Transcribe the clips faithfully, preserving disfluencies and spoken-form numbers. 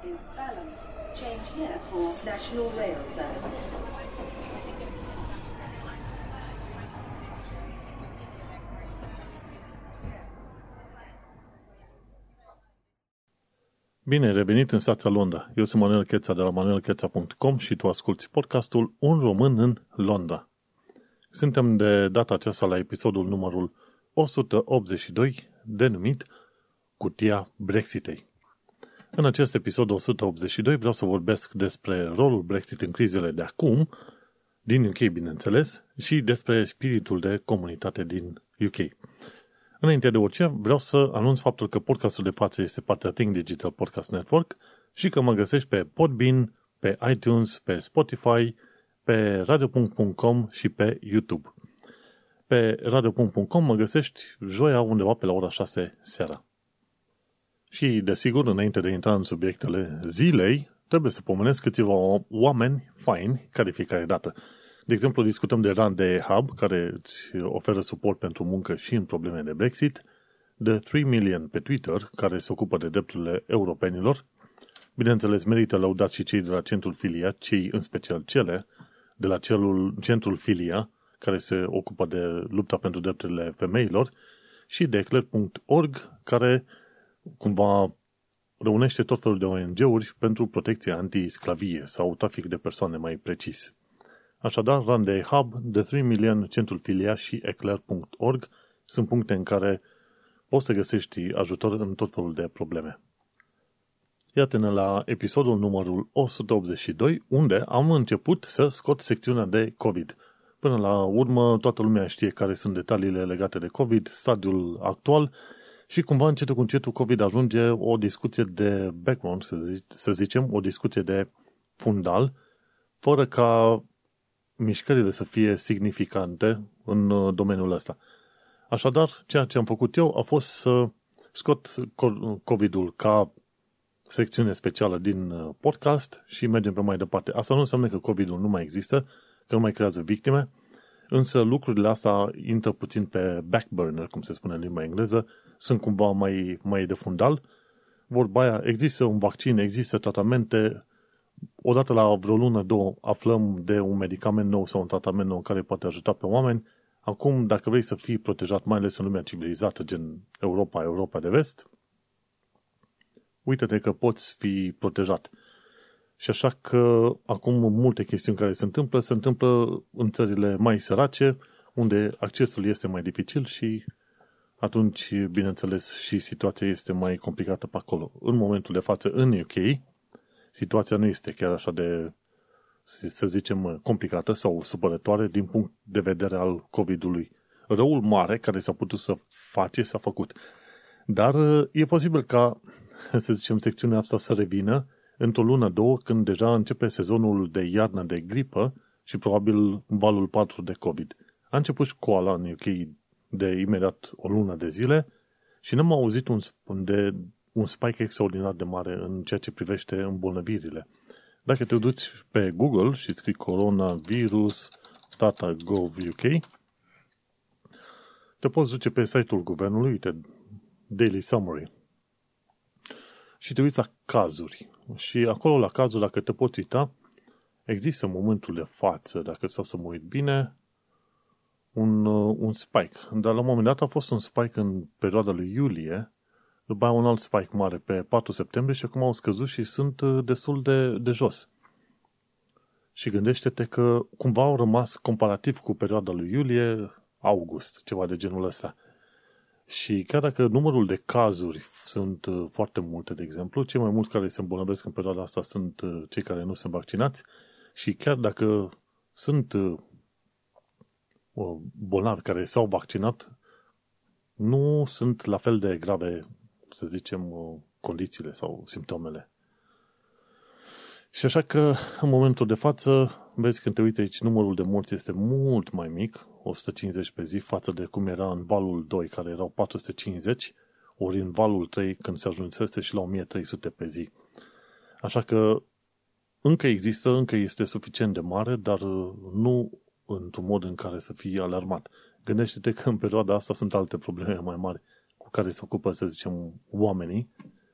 Change here for National Rail Services. Bine, revenit în stația Londra. Eu sunt Manuel Cheța de la Manuel Cheța punct com și tu asculti podcastul Un Român în Londra. Suntem de data aceasta la episodul numărul o sută optzeci și doi, denumit Cutia Brexitei. În acest episod o sută optzeci și doi vreau să vorbesc despre rolul Brexit în crizele de acum, din U K, bineînțeles, și despre spiritul de comunitate din U K. Înainte de orice, vreau să anunț faptul că podcastul de față este partea Think Digital Podcast Network și că mă găsești pe Podbean, pe iTunes, pe Spotify, pe radio punct com și pe YouTube. Pe radio punct com mă găsești joia undeva pe la ora șase seara. Și, desigur, înainte de a intra în subiectele zilei, trebuie să pomenesc câțiva oameni faini care fiecare dată. De exemplu, discutăm de Rand Hub, care îți oferă suport pentru muncă și în probleme de Brexit, de trei million pe Twitter, care se ocupă de drepturile europenilor. Bineînțeles, merită lăudat și cei de la Centrul FILIA, cei în special cele de la celul, Centrul FILIA, care se ocupă de lupta pentru drepturile femeilor, și de declare punct org, care cumva reunește tot felul de O N G-uri pentru protecția anti-sclavie sau trafic de persoane mai precis. Așadar, Rand Hub, The trei million, Centrul Filia și eclair punct org sunt puncte în care poți să găsești ajutor în tot felul de probleme. Iată-ne la episodul numărul o sută optzeci și doi, unde am început să scot secțiunea de COVID. Până la urmă, toată lumea știe care sunt detaliile legate de COVID, stadiul actual, și cumva încetul cu încetul COVID ajunge o discuție de background, să, zic, să zicem, o discuție de fundal, fără ca mișcările să fie significante în domeniul ăsta. Așadar, ceea ce am făcut eu a fost să scot COVID-ul ca secțiune specială din podcast și mergem pe mai departe. Asta nu înseamnă că COVID-ul nu mai există, că nu mai creează victime, însă lucrurile astea intră puțin pe backburner, cum se spune în limba engleză, sunt cumva mai, mai de fundal. Vorba aia, există un vaccin, există tratamente. Odată la vreo lună, două, aflăm de un medicament nou sau un tratament nou care poate ajuta pe oameni. Acum, dacă vrei să fii protejat, mai ales în lumea civilizată, gen Europa, Europa de vest, uite-te că poți fi protejat. Și așa că acum multe chestiuni care se întâmplă, se întâmplă în țările mai sărace, unde accesul este mai dificil și atunci, bineînțeles, și situația este mai complicată pe acolo. În momentul de față, în U K, situația nu este chiar așa de, să zicem, complicată sau supărătoare din punct de vedere al COVID-ului. Răul mare care s-a putut să face, s-a făcut. Dar e posibil ca, să zicem, secțiunea asta să revină într-o lună, două, când deja începe sezonul de iarnă de gripă și probabil valul patru de COVID. A început școala în U K de imediat o lună de zile și n-am auzit un, de, un spike extraordinar de mare în ceea ce privește îmbolnăvirile. Dacă te duci pe Google și scrii coronavirus data gov U K, te poți duce pe site-ul guvernului, uite, Daily Summary, și te uiți la cazuri. Și acolo la cazuri, dacă te poți uita, există în momentul de față, dacă stau să mă uit bine, Un, un spike. Dar la un moment dat a fost un spike în perioada lui iulie, după aia un alt spike mare pe patru septembrie și acum au scăzut și sunt destul de, de jos. Și gândește-te că cumva au rămas comparativ cu perioada lui iulie-august, ceva de genul ăsta. Și chiar dacă numărul de cazuri sunt foarte multe, de exemplu, cei mai mulți care se îmbolnăvesc în perioada asta sunt cei care nu sunt vaccinați și chiar dacă sunt bolnavi care s-au vaccinat, nu sunt la fel de grave, să zicem, condițiile sau simptomele. Și așa că, în momentul de față, vezi, când te uiți aici, numărul de morți este mult mai mic, o sută cincizeci pe zi, față de cum era în valul doi, care erau patru sute cincizeci, ori în valul trei, când se ajunsese și la o mie trei sute pe zi. Așa că, încă există, încă este suficient de mare, dar nu într-un mod în care să fii alarmat. Gândește-te că în perioada asta sunt alte probleme mai mari cu care se ocupă, să zicem, oamenii,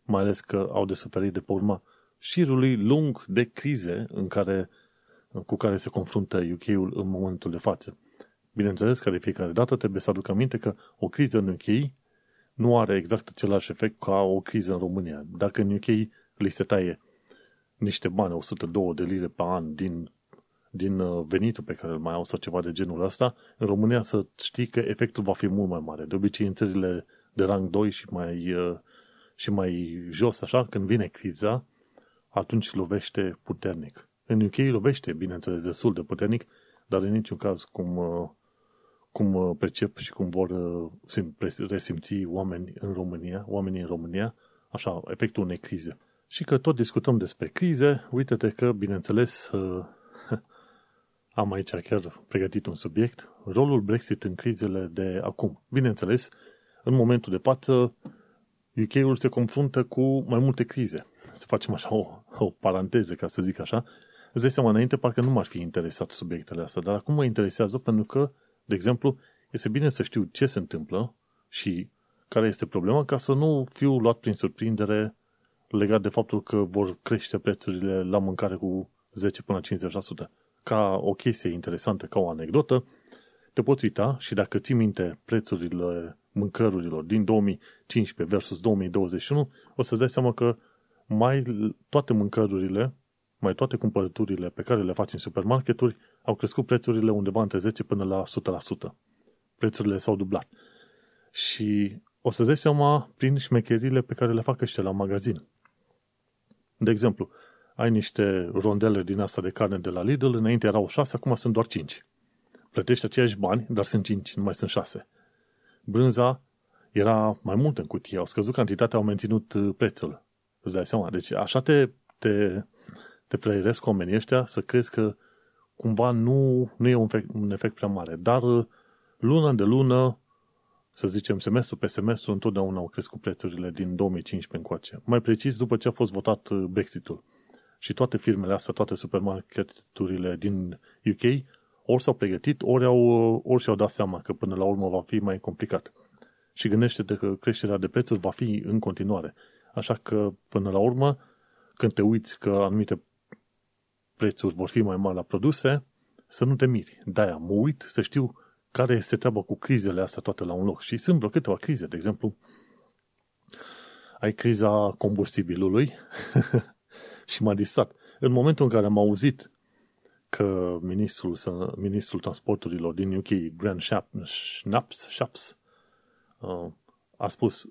mai ales că au de suferit de pe urma șirului lung de crize în care, cu care se confruntă U K-ul în momentul de față. Bineînțeles că de fiecare dată trebuie să aduc aminte că o criză în U K nu are exact același efect ca o criză în România. Dacă în U K li se taie niște bani, o sută doi de lire pe an din, din venitul pe care îl mai au sau ceva de genul ăsta, în România să știi că efectul va fi mult mai mare. De obicei în țările de rang doi și mai, și mai jos, așa, când vine criza, atunci lovește puternic. În U K lovește, bineînțeles, destul de puternic, dar în niciun caz cum, cum percep și cum vor resimți oameni în România, oamenii în România, așa, efectul unei crize. Și că tot discutăm despre crize, uite-te că, bineînțeles, am aici chiar pregătit un subiect, rolul Brexit în crizele de acum. Bineînțeles, în momentul de față, U K-ul se confruntă cu mai multe crize. Să facem așa o, o paranteză, ca să zic așa. Îți dai seama, înainte parcă nu m-aș fi interesat subiectele astea, dar acum mă interesează pentru că, de exemplu, este bine să știu ce se întâmplă și care este problema, ca să nu fiu luat prin surprindere legat de faptul că vor crește prețurile la mâncare cu zece până la cincizeci la sută. Ca o chestie interesantă, ca o anecdotă, te poți uita și dacă ții minte prețurile mâncărurilor din două mii cincisprezece versus două mii douăzeci și unu, o să-ți dai seama că mai toate mâncărurile, mai toate cumpărăturile pe care le faci în supermarketuri au crescut prețurile undeva între zece până la o sută la sută. Prețurile s-au dublat. Și o să-ți dai seama prin șmecherile pe care le fac ăștia la magazin. De exemplu, ai niște rondele din asta de carne de la Lidl, înainte erau șase, acum sunt doar cinci. Plătești aceiași bani, dar sunt cinci, nu mai sunt șase. Brânza era mai mult în cutie, au scăzut cantitatea, au menținut prețul. Îți dai seama, deci așa te, te, te fraieresc oamenii ăștia să crezi că cumva nu, nu e un efect, un efect prea mare, dar lună de lună, să zicem semestru pe semestru, întotdeauna au crescut prețurile din două mii cincisprezece încoace. Mai precis, după ce a fost votat Brexit-ul. Și toate firmele astea, toate supermarketurile din U K, ori s-au pregătit, ori, au, ori și-au dat seama că până la urmă va fi mai complicat. Și gândește-te că creșterea de prețuri va fi în continuare. Așa că, până la urmă, când te uiți că anumite prețuri vor fi mai mari la produse, să nu te miri. De-aia mă uit să știu care este treaba cu crizele astea toate la un loc. Și sunt vreo câteva crize. De exemplu, ai criza combustibilului și m-a distrat. În momentul în care am auzit că ministrul, ministrul transporturilor din U K, Grant Shapps, Shapps a spus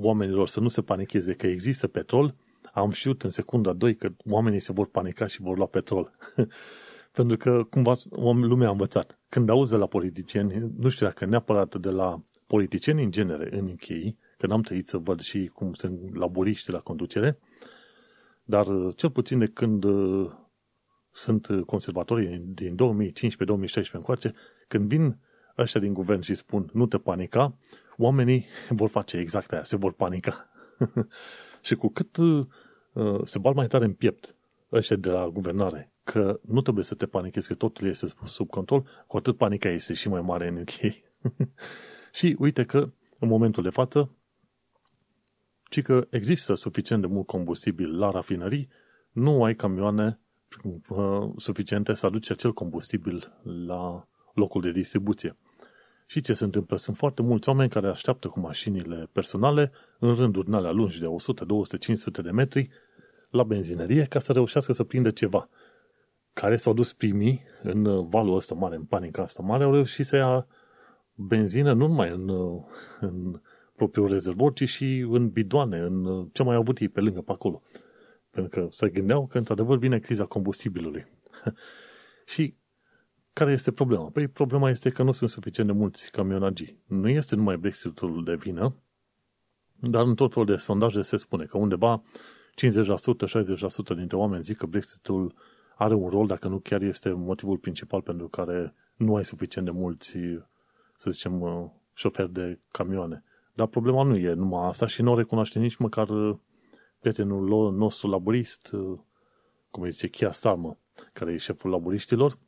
oamenilor să nu se panicheze că există petrol, am știut în secunda doi că oamenii se vor panica și vor lua petrol. Pentru că cumva lumea a învățat. Când auzi de la politicieni, nu știu dacă neapărat de la politicieni în genere în U K, că n-am trăit să văd și cum sunt laburiști la conducere, dar cel puțin de când sunt conservatorii din două mii cincisprezece două mii șaisprezece încoace, când vin ăștia din guvern și spun nu te panica, oamenii vor face exact aia, se vor panica. Și cu cât uh, se bal mai tare în piept ăștia de la guvernare, că nu trebuie să te panichezi, că totul este sub control, cu atât panica este și mai mare în U K. Și uite că în momentul de față, ci că există suficient de mult combustibil la rafinării, nu ai camioane uh, suficiente să aduci acel combustibil la locul de distribuție. Și ce se întâmplă? Sunt foarte mulți oameni care așteaptă cu mașinile personale în rânduri alea lungi de o sută, două sute, cinci sute de metri la benzinărie ca să reușească să prindă ceva. Care s-au dus primii în valul ăsta mare, în panica asta mare, au reușit să ia benzină nu numai în, în propriul rezervor, ci și în bidoane, în ce mai au avut ei pe lângă, pe acolo. Pentru că se gândeau că, într-adevăr, vine criza combustibilului. Și care este problema? Păi problema este că nu sunt suficient de mulți camionagii. Nu este numai Brexit-ul de vină, dar în tot felul de sondaje se spune că undeva cincizeci la sută, șaizeci la sută dintre oameni zic că Brexit-ul are un rol, dacă nu chiar este motivul principal pentru care nu ai suficient de mulți, să zicem, șoferi de camioane. Dar problema nu e numai asta și nu o recunoaște nici măcar prietenul nostru laborist, cum îi zice, Keir Starmer, care e șeful laboriștilor.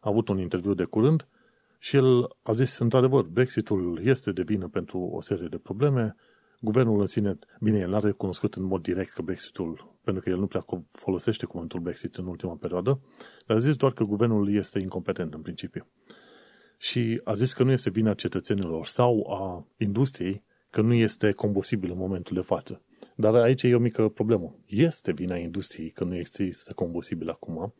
A avut un interviu de curând și el a zis, într-adevăr, Brexit-ul este de vină pentru o serie de probleme, Guvernul în sine, bine, el n-a recunoscut în mod direct că Brexitul, pentru că el nu prea folosește cuvântul Brexit în ultima perioadă, dar a zis doar că guvernul este incompetent în principiu. Și a zis că nu este vina cetățenilor sau a industriei că nu este combustibil în momentul de față. Dar aici e o mică problemă. Este vina industriei că nu există combustibil acum.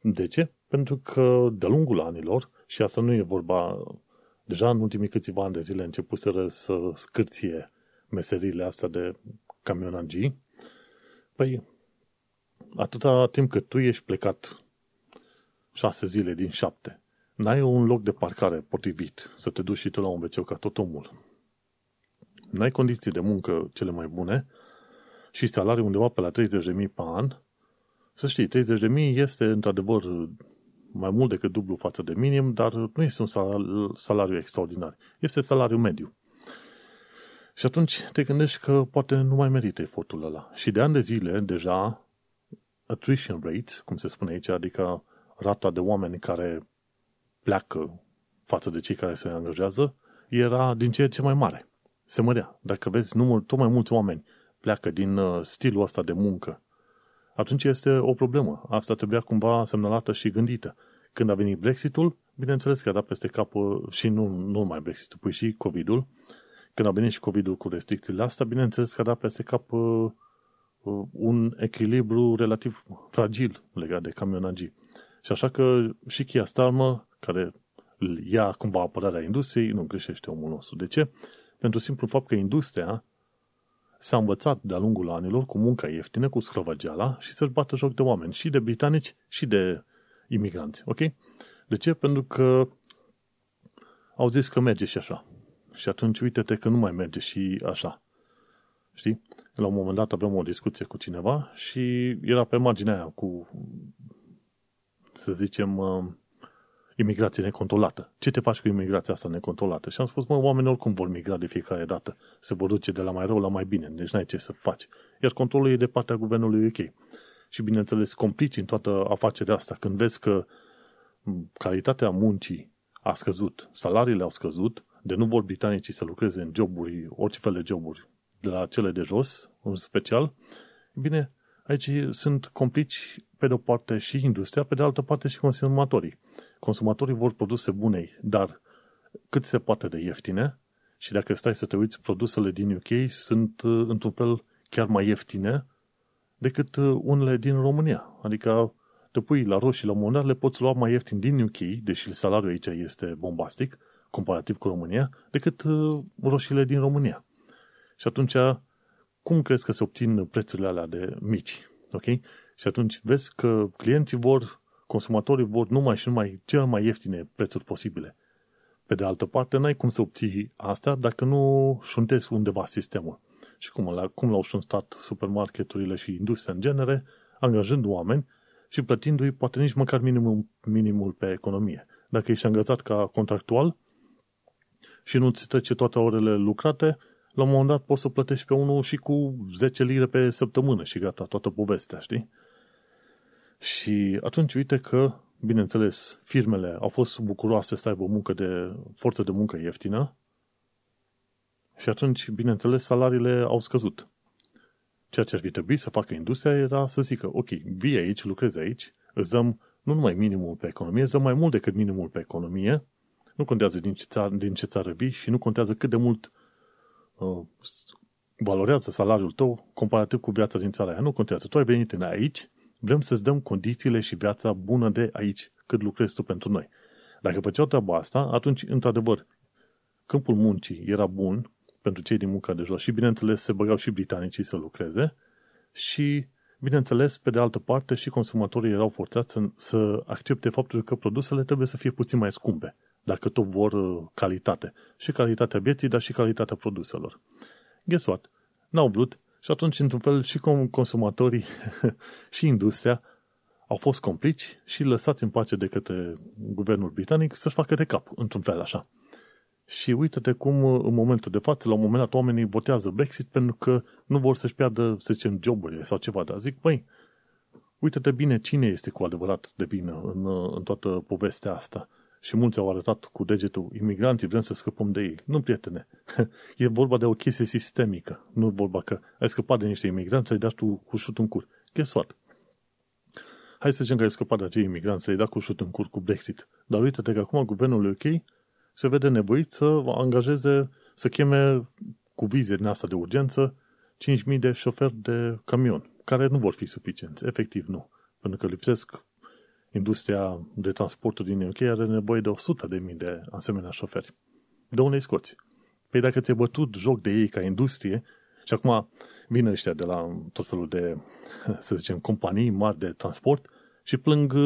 De ce? Pentru că de-a lungul anilor, și asta nu e vorba, deja în ultimii câțiva ani de zile începuseră să scârție meserile astea de camionagii. Păi, atâta timp cât tu ești plecat șase zile din șapte, n-ai un loc de parcare potrivit să te duci și tu la un veceu ca tot omul. N-ai condiții de muncă cele mai bune și salariul undeva pe la treizeci de mii pe an. Să știi, treizeci de mii este într-adevăr mai mult decât dublu față de minim, dar nu este un salariu, salariu extraordinar. Este salariu mediu. Și atunci te gândești că poate nu mai merită efortul ăla. Și de ani de zile, deja, attrition rate, cum se spune aici, adică rata de oameni care pleacă față de cei care se angajează, era din ce ce mai mare. Se mărea. Dacă vezi, număr, tot mai mulți oameni pleacă din stilul ăsta de muncă, atunci este o problemă. Asta trebuia cumva semnalată și gândită. Când a venit Brexitul, bineînțeles că a dat peste cap și nu, nu numai Brexitul, pui și COVID-ul. Când a venit și COVID-ul cu restricțiile astea, bineînțeles că a dat peste cap uh, un echilibru relativ fragil legat de camionagii. Și așa că și Keir Starmer, care ia cumva apărarea industriei, nu greșește omul nostru. De ce? Pentru simplu fapt că industria s-a învățat de-a lungul anilor cu munca ieftină, cu sclavageala și să-și bată joc de oameni, și de britanici, și de imigranți. Ok? De ce? Pentru că au zis că merge și așa. Și atunci uite-te că nu mai merge și așa. Știi? La un moment dat aveam o discuție cu cineva și era pe marginea aia cu, să zicem, imigrație necontrolată. Ce te faci cu imigrația asta necontrolată? Și am spus, mă, oamenii oricum vor migra de fiecare dată. Se vor duce de la mai rău la mai bine. Deci n-ai ce să faci. Iar controlul e de partea guvernului U K. Și bineînțeles, complici în toată afacerea asta. Când vezi că calitatea muncii a scăzut, salariile au scăzut, de nu vor britanicii să lucreze în joburi, orice fel de joburi, de la cele de jos, în special, bine, aici sunt complici pe de o parte și industria, pe de altă parte și consumatorii. Consumatorii vor produse bune, dar cât se poate de ieftine, și dacă stai să te uiți, produsele din U K sunt într-un fel chiar mai ieftine decât unele din România. Adică te pui la roșii, la un moment dat, le poți lua mai ieftin din U K, deși salariul aici este bombastic, comparativ cu România, decât roșiile din România. Și atunci, cum crezi că se obțin prețurile alea de mici? Ok? Și atunci vezi că clienții vor, consumatorii vor numai și numai cel mai ieftine prețuri posibile. Pe de altă parte, n-ai cum să obții asta dacă nu șuntezi undeva sistemul. Și cum, la, cum l-au șuntat supermarketurile și industria în genere, angajând oameni și plătindu-i poate nici măcar minimul, minimul pe economie. Dacă ești angajat ca contractual și nu-ți trece toate orele lucrate, la un moment dat poți să plătești pe unul și cu zece lire pe săptămână și gata, toată povestea, știi? Și atunci uite că, bineînțeles, firmele au fost bucuroase să aibă muncă de, forță de muncă ieftină și atunci, bineînțeles, salariile au scăzut. Ceea ce ar fi trebuit să facă industria era să zică, ok, vii aici, lucrezi aici, îți dăm nu numai minimul pe economie, îți dăm mai mult decât minimul pe economie. Nu contează din ce, țară, din ce țară vii și nu contează cât de mult uh, valorează salariul tău comparativ cu viața din țara aia. Nu contează. Tu ai venit în aici, vrem să-ți dăm condițiile și viața bună de aici, cât lucrezi tu pentru noi. Dacă făceau treaba asta, atunci, într-adevăr, câmpul muncii era bun pentru cei din munca de jos și, bineînțeles, se băgau și britanicii să lucreze și, bineînțeles, pe de altă parte, și consumatorii erau forțați să, să accepte faptul că produsele trebuie să fie puțin mai scumpe, dacă tot vor calitate. Și calitatea vieții, dar și calitatea produselor. Guess what? N-au vrut și atunci, într-un fel, și consumatorii și industria au fost complici și lăsați în pace de către guvernul britanic să-și facă de cap, într-un fel așa. Și uite-te cum, în momentul de față, la un moment dat, oamenii votează Brexit pentru că nu vor să-și piardă, să zicem, joburile sau ceva. Dar zic, băi, uite-te bine cine este cu adevărat de vină în, în toată povestea asta. Și mulți au arătat cu degetul, imigranții, vrem să scăpăm de ei. Nu, prietene, e vorba de o chestie sistemică, nu vorba că ai scăpat de niște imigranți, ai dat tu cu șut în cur. Guess what? Hai să zicem că ai scăpat de acei imigranți, ai dat cu șut în cur cu Brexit. Dar uite-te că acum guvernul U K se vede nevoit să angajeze, să cheme cu vize din asta de urgență cinci mii de șoferi de camion, care nu vor fi suficienți, efectiv nu, pentru că lipsesc. Industria de transporturi din U K are nevoie de o sută de mii de asemenea șoferi. De unde îi scoți? Păi dacă ți-ai bătut joc de ei ca industrie, și acum vin ăștia de la tot felul de, să zicem, companii mari de transport și plâng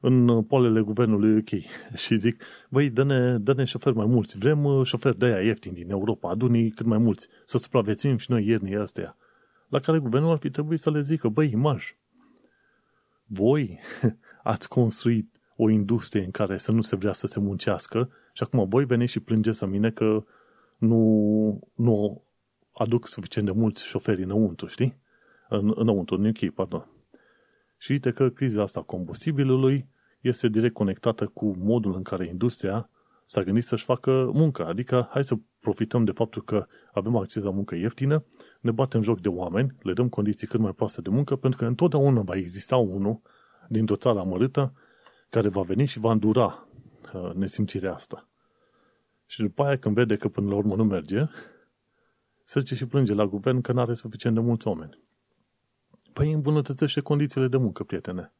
în poalele guvernului U K și zic, băi, dă-ne, dă-ne șoferi mai mulți, vrem șoferi de aia ieftini din Europa, adunii cât mai mulți, să supraviețuim și noi iernii astea. La care guvernul ar fi trebuit să le zică, băi, marș, voi ați construit o industrie în care să nu se vrea să se muncească și acum voi veniți și plângeți la mine că nu, nu aduc suficient de mulți șoferi înăuntru, știi? În, înăuntru, în U K, pardon. Și uite că criza asta a combustibilului este direct conectată cu modul în care industria s-a gândit să-și facă munca. Adică, hai să profităm de faptul că avem acces la muncă ieftină, ne batem joc de oameni, le dăm condiții cât mai proaste de muncă, pentru că întotdeauna va exista unul dintr-o țară amărâtă care va veni și va îndura uh, nesimțirea asta. Și după aia, când vede că până la urmă nu merge, se duce și plânge la guvern că nu are suficient de mulți oameni. Păi îmbunătățește condițiile de muncă, prietene.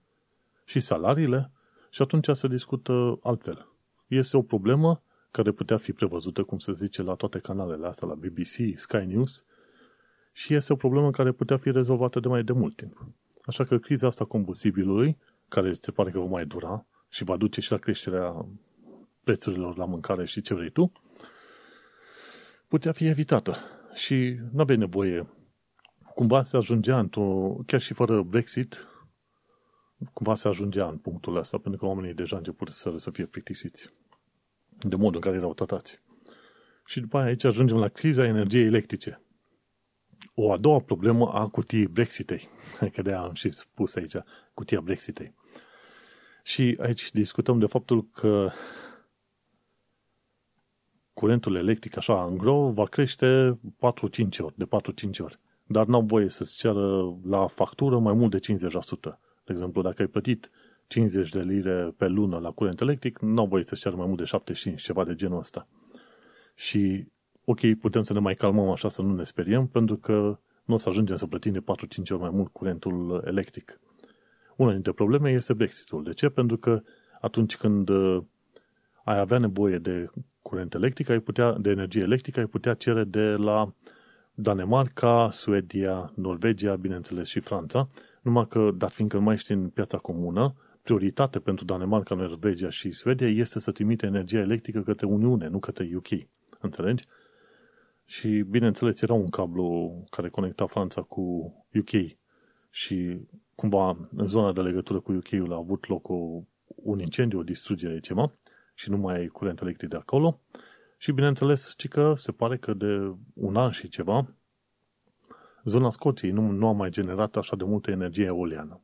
Și salariile, și atunci se discută altfel. Este o problemă care putea fi prevăzută, cum se zice, la toate canalele astea, la B B C, Sky News, și este o problemă care putea fi rezolvată de mai de mult timp. Așa că criza asta combustibilului, care se pare că va mai dura și va duce și la creșterea prețurilor la mâncare și ce vrei tu, putea fi evitată. Și nu aveai nevoie. Cumva se ajungea într-o, chiar și fără Brexit, cumva se ajungea în punctul ăsta, pentru că oamenii deja început să, să fie plictisiți de modul în care erau tratați. Și după aia aici ajungem la criza energiei electrice. O a doua problemă a cutiei Brexitei, că de-aia am și spus aici, cutia Brexitei. Și aici discutăm de faptul că curentul electric, așa, în gros, va crește patru-cinci ori, de patru-cinci ori. Dar n-au voie să-ți ceară la factură mai mult de cincizeci la sută. De exemplu, dacă ai plătit cincizeci de lire pe lună la curent electric, n-au voie să-ți ceară mai mult de șaptezeci și cinci, ceva de genul ăsta. Și, ok, putem să ne mai calmăm așa, să nu ne speriem, pentru că nu o să ajungem să plătim de patru-cinci ori mai mult curentul electric. Una dintre probleme este Brexit-ul. De ce? Pentru că atunci când ai avea nevoie de curent electric, ai putea, de energie electrică, ai putea cere de la Danemarca, Suedia, Norvegia, bineînțeles și Franța, numai că, dar fiindcă mai ești în piața comună, prioritate pentru Danemarca, Norvegia și Suedia este să trimite energia electrică către Uniune, nu către U K. Înțelegi? Și, bineînțeles, era un cablu care conecta Franța cu U K și, cumva, în zona de legătură cu U K-ul a avut loc o, un incendiu, o distrugere, ceva, și nu mai e curent electric de acolo. Și, bineînțeles, ci că se pare că de un an și ceva, zona Scoției nu, nu a mai generat așa de multă energie eoliană.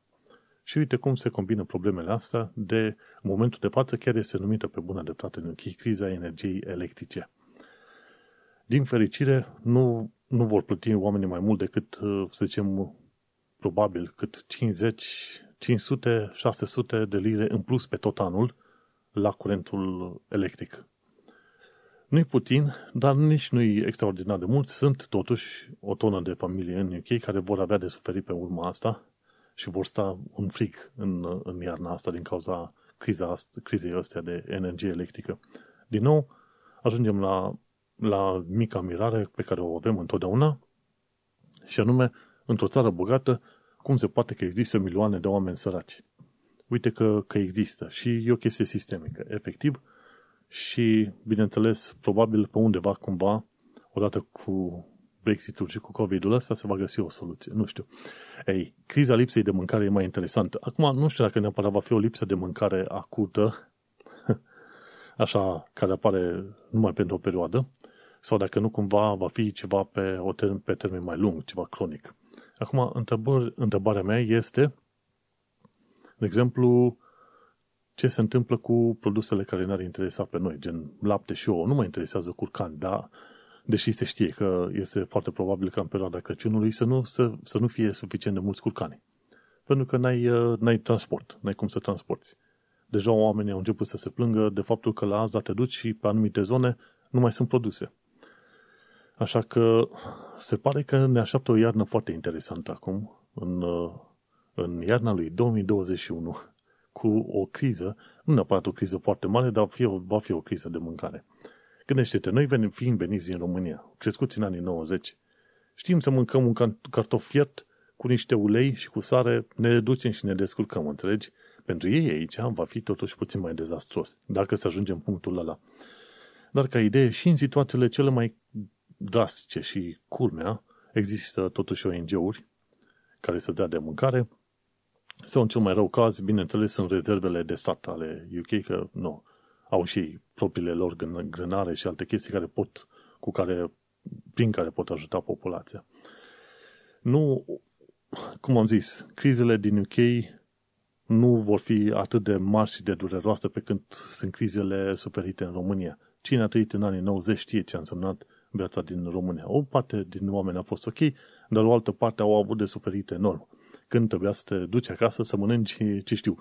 Și uite cum se combină problemele astea de, în momentul de față, chiar este numită pe bună dreptate în U K, criza energiei electrice. Din fericire, nu, nu vor plăti oamenii mai mult decât, să zicem, probabil cât cincizeci, cinci sute, șase sute de lire în plus pe tot anul la curentul electric. Nu-i puțin, dar nici nu-i extraordinar de mult. Sunt totuși o tonă de familii în U K care vor avea de suferit pe urma asta și vor sta în frig în, în iarna asta din cauza criza, crizei astea de energie electrică. Din nou, ajungem la, la mica mirare pe care o avem întotdeauna și anume, într-o țară bogată, cum se poate că există milioane de oameni săraci? Uite că, că există și e o chestie sistemică, efectiv. Și, bineînțeles, probabil pe undeva, cumva, odată cu Brexit-ul și cu COVID-ul ăsta, se va găsi o soluție. Nu știu. Ei, criza lipsei de mâncare e mai interesantă. Acum, nu știu dacă neapărat va fi o lipsă de mâncare acută, așa, care apare numai pentru o perioadă, sau dacă nu, cumva, va fi ceva pe, o term- pe termen mai lung, ceva cronic. Acum, întrebări, întrebarea mea este, de exemplu, ce se întâmplă cu produsele care ne-ar interesa pe noi, gen lapte și ouă. Nu mă interesează curcani, dar deși se știe că este foarte probabil că în perioada Crăciunului să nu, să, să nu fie suficient de mulți curcani. Pentru că n-ai, n-ai transport, n-ai cum să transporti. Deja oamenii au început să se plângă de faptul că la azi te duci și pe anumite zone nu mai sunt produse. Așa că se pare că ne așteaptă o iarnă foarte interesantă acum, în, în iarna lui două mii douăzeci și unu, cu o criză, nu neapărat o criză foarte mare, dar fie, va fi o criză de mâncare. Gândește-te, noi venim, fiind veniți din România, crescuți în anii nouăzeci, știm să mâncăm un cartof fiert cu niște ulei și cu sare, ne reducem și ne descurcăm, înțelegi? Pentru ei aici va fi totuși puțin mai dezastros, dacă să ajungem punctul ăla. Dar ca idee, și în situațiile cele mai drastice și culmea, există totuși O N G-uri care să dea de mâncare, sau în cel mai rău caz, bineînțeles, sunt rezervele de stat ale U K, că nu, au și propriile lor grânare și alte chestii care pot, cu care, prin care pot ajuta populația. Nu, cum am zis, crizele din U K nu vor fi atât de mari și de dureroase pe când sunt crizele suferite în România. Cine a trăit în anii nouăzeci știe ce a însemnat viața din România. O parte din oameni a fost ok, dar o altă parte au avut de suferit enorm. Când trebuia să te duci acasă să mănânci, ce știu,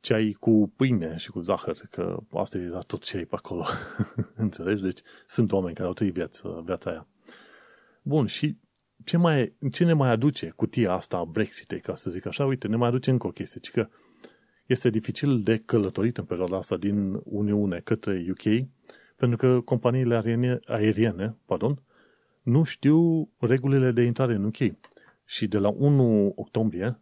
ceai cu pâine și cu zahăr, că asta era tot ce ai pe acolo. Înțelegi? Deci sunt oameni care au trăit viața, viața aia. Bun, și ce, mai, ce ne mai aduce cutia asta a Brexit-ei, ca să zic așa? Uite, ne mai aduce încă o chestie, ci că este dificil de călătorit în perioada asta din Uniune către U K, pentru că companiile aeriene, aeriene pardon, nu știu regulile de intrare în U K. Și de la unu octombrie,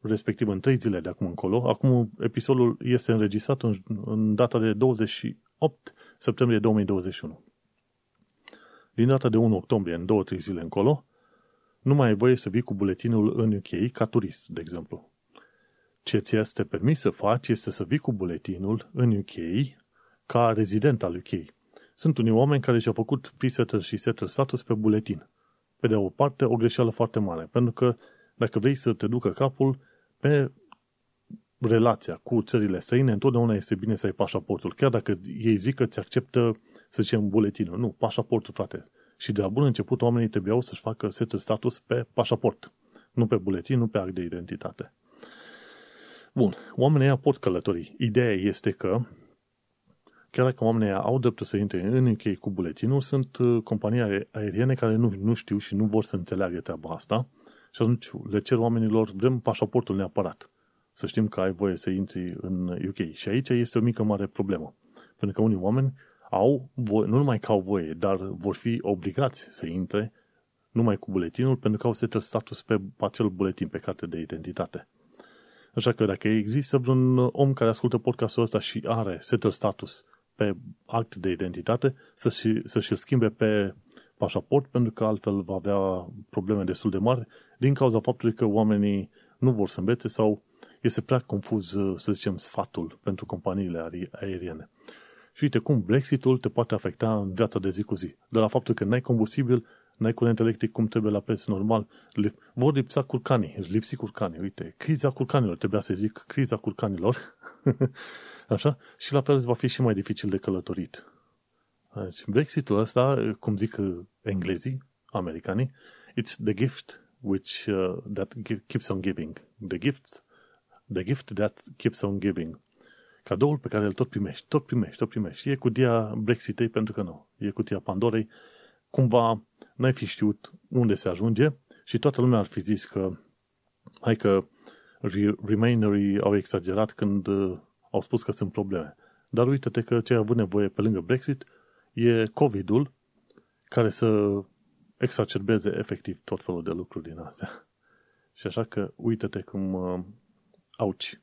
respectiv în trei zile de acum încolo, acum episodul este înregistrat în, în data de douăzeci și opt septembrie două mii douăzeci și unu. Din data de unu octombrie, în două-trei zile încolo, nu mai ai voie să vii cu buletinul în U K ca turist, de exemplu. Ce ți este permis să faci este să vii cu buletinul în U K ca rezident al U K. Sunt unii oameni care și-au făcut pre-setter și setter status pe buletin. Pe de o parte, o greșeală foarte mare, pentru că dacă vrei să te ducă capul pe relația cu țările străine, întotdeauna este bine să ai pașaportul, chiar dacă ei zic că ți acceptă, să zicem, buletinul. Nu, pașaportul, frate. Și de la bun început, oamenii trebuiau să-și facă setter status pe pașaport, nu pe buletin, nu pe act de identitate. Bun, oamenii aia pot călători. Ideea este că chiar dacă oamenii au dreptul să intre în U K cu buletinul, sunt companii aeriene care nu, nu știu și nu vor să înțeleagă treaba asta și atunci le cer oamenilor, vrem pașaportul neapărat, să știm că ai voie să intri în U K. Și aici este o mică mare problemă, pentru că unii oameni au voie, nu numai că au voie, dar vor fi obligați să intre numai cu buletinul, pentru că au setat status pe acel buletin, pe carte de identitate. Așa că dacă există vreun om care ascultă podcastul ăsta și are setter status pe act de identitate, să-și, să-și îl schimbe pe pașaport, pentru că altfel va avea probleme destul de mari din cauza faptului că oamenii nu vor să învețe sau este prea confuz, să zicem, sfatul pentru companiile aeriene. Și uite cum Brexit-ul te poate afecta în viața de zi cu zi. De la faptul că n-ai combustibil, n-ai curent electric cum trebuie la preț normal, vor lipsa curcanii, lipsi curcanii, uite, criza curcanilor, trebuia să zic, criza curcanilor, așa, și la fel va fi și mai dificil de călătorit. Deci, Brexit-ul ăsta, cum zic englezii, americanii, it's the gift which uh, that keeps on giving, the gift, the gift that keeps on giving. Cadoul pe care îl tot primești, tot primești, tot primești. E cutia Brexit-ei, pentru că nu, e cutia Pandorei, cumva n-ai fi știut unde se ajunge și toată lumea ar fi zis că hai că remainerii au exagerat când au spus că sunt probleme. Dar uite-te că ce ai avut nevoie pe lângă Brexit e COVID-ul care să exacerbeze efectiv tot felul de lucruri din astea. Și așa că uite-te cum auci,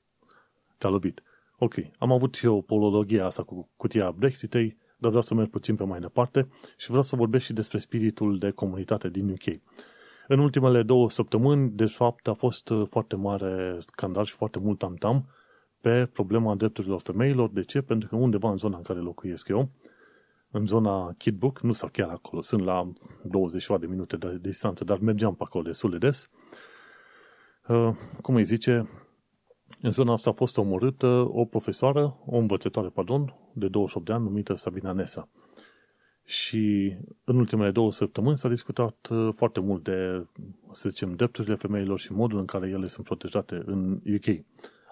te-a lovit. Ok, am avut și eu polologia asta cu cutia Brexit-ei, dar vreau să merg puțin pe mai departe și vreau să vorbesc și despre spiritul de comunitate din U K. În ultimele două săptămâni, de fapt, a fost foarte mare scandal și foarte mult tam-tam pe problema drepturilor femeilor. De ce? Pentru că undeva în zona în care locuiesc eu, în zona Kidbrook, nu sunt chiar acolo, sunt la douăzeci și opt de minute de distanță, dar mergeam pe acolo destul de des. Uh, cum îi zice, În zona asta a fost omorâtă o profesoară, o învățătoare, pardon, de douăzeci și opt de ani, numită Sabina Nessa. Și în ultimele două săptămâni s-a discutat foarte mult de, să zicem, drepturile femeilor și modul în care ele sunt protejate în U K.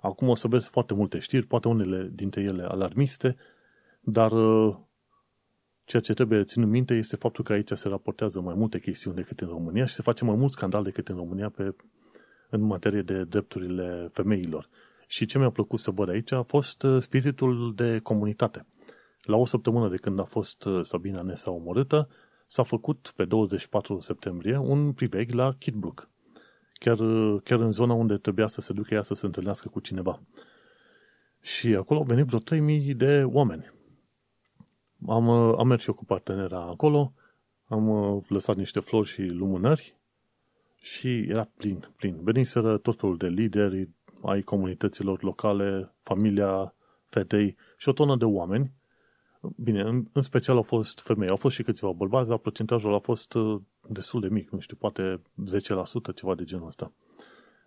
Acum o să vezi foarte multe știri, poate unele dintre ele alarmiste, dar ceea ce trebuie ținut minte este faptul că aici se raportează mai multe chestiuni decât în România și se face mai mult scandal decât în România pe, în materie de drepturile femeilor. Și ce mi-a plăcut să văd aici a fost spiritul de comunitate. La o săptămână de când a fost Sabina Nessa omorâtă, s-a făcut pe douăzeci și patru septembrie un priveg la Kidbrook, chiar, chiar în zona unde trebuia să se ducă ea să se întâlnească cu cineva. Și acolo au venit vreo trei mii de oameni. Am, am mers eu cu partenera acolo, am lăsat niște flori și lumânări și era plin, plin. Veniseră tot felul de lideri ai comunităților locale, familia fetei și o tonă de oameni. Bine, în, în special au fost femei, au fost și câțiva bărbați, dar procentajul a fost destul de mic, nu știu, poate zece la sută, ceva de genul ăsta.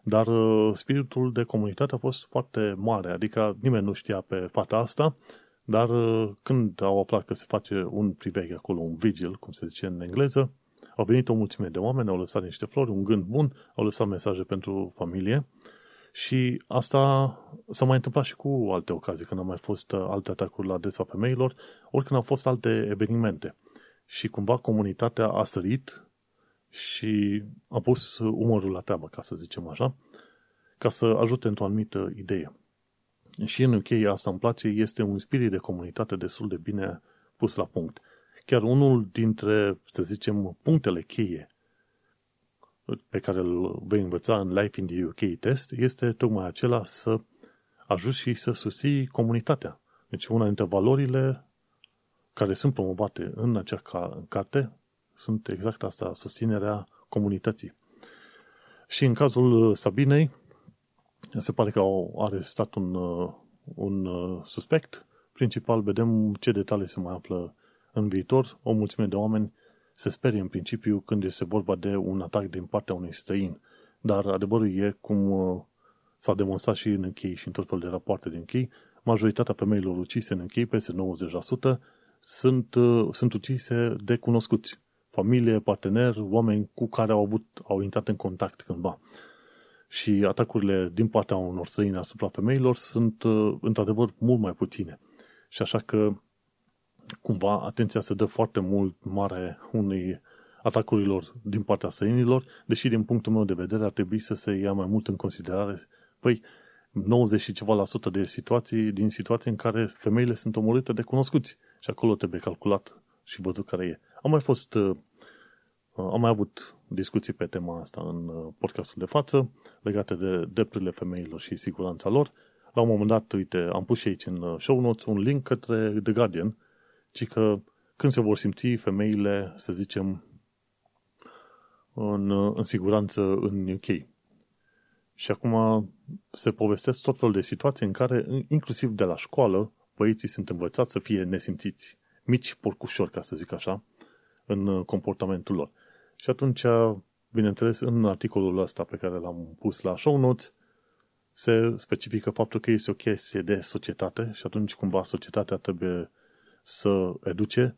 Dar spiritul de comunitate a fost foarte mare, adică nimeni nu știa pe fata asta, dar când au aflat că se face un priveg acolo, un vigil, cum se zice în engleză, au venit o mulțime de oameni, au lăsat niște flori, un gând bun, au lăsat mesaje pentru familie și asta s-a mai întâmplat și cu alte ocazii, când au mai fost alte atacuri la adresa femeilor, oricând au fost alte evenimente. Și cumva comunitatea a sărit și a pus umărul la treabă, ca să zicem așa, ca să ajute într-o anumită idee. Și în U K asta îmi place, este un spirit de comunitate destul de bine pus la punct. Chiar unul dintre, să zicem, punctele cheie pe care îl vei învăța în Life in the U K test este tocmai acela să ajuți și să susții comunitatea. Deci una dintre valorile care sunt promovate în acea carte sunt exact asta, susținerea comunității. Și în cazul Sabinei, se pare că au arestat un, un suspect principal, vedem ce detalii se mai află în viitor. O mulțime de oameni se sperie în principiu când este vorba de un atac din partea unui străin. Dar adevărul e, cum s-a demonstrat și în închei și în tot felul de rapoarte din închei, majoritatea femeilor ucise în închei, peste nouăzeci la sută, sunt, sunt ucise de cunoscuți. Familie, parteneri, oameni cu care au avut, au intrat în contact cândva. Și atacurile din partea unor străini asupra femeilor sunt, într-adevăr, mult mai puține. Și așa că, cumva, atenția se dă foarte mult mare unei atacurilor din partea străinilor, deși, din punctul meu de vedere, ar trebui să se ia mai mult în considerare, păi, nouăzeci și ceva la sută de situații, din situații în care femeile sunt omorâte de cunoscuți. Și acolo trebuie calculat și văzut care e. Am mai fost... Am mai avut discuții pe tema asta în podcastul de față, legate de drepturile femeilor și siguranța lor. La un moment dat, uite, am pus și aici în show notes un link către The Guardian, ci că când se vor simți femeile, să zicem, în, în siguranță în U K. Și acum se povestesc tot felul de situații în care, inclusiv de la școală, băieții sunt învățați să fie nesimțiți, mici porcușori, ca să zic așa, în comportamentul lor. Și atunci, bineînțeles, în articolul ăsta pe care l-am pus la show notes, se specifică faptul că este o chestie de societate și atunci cumva societatea trebuie să educe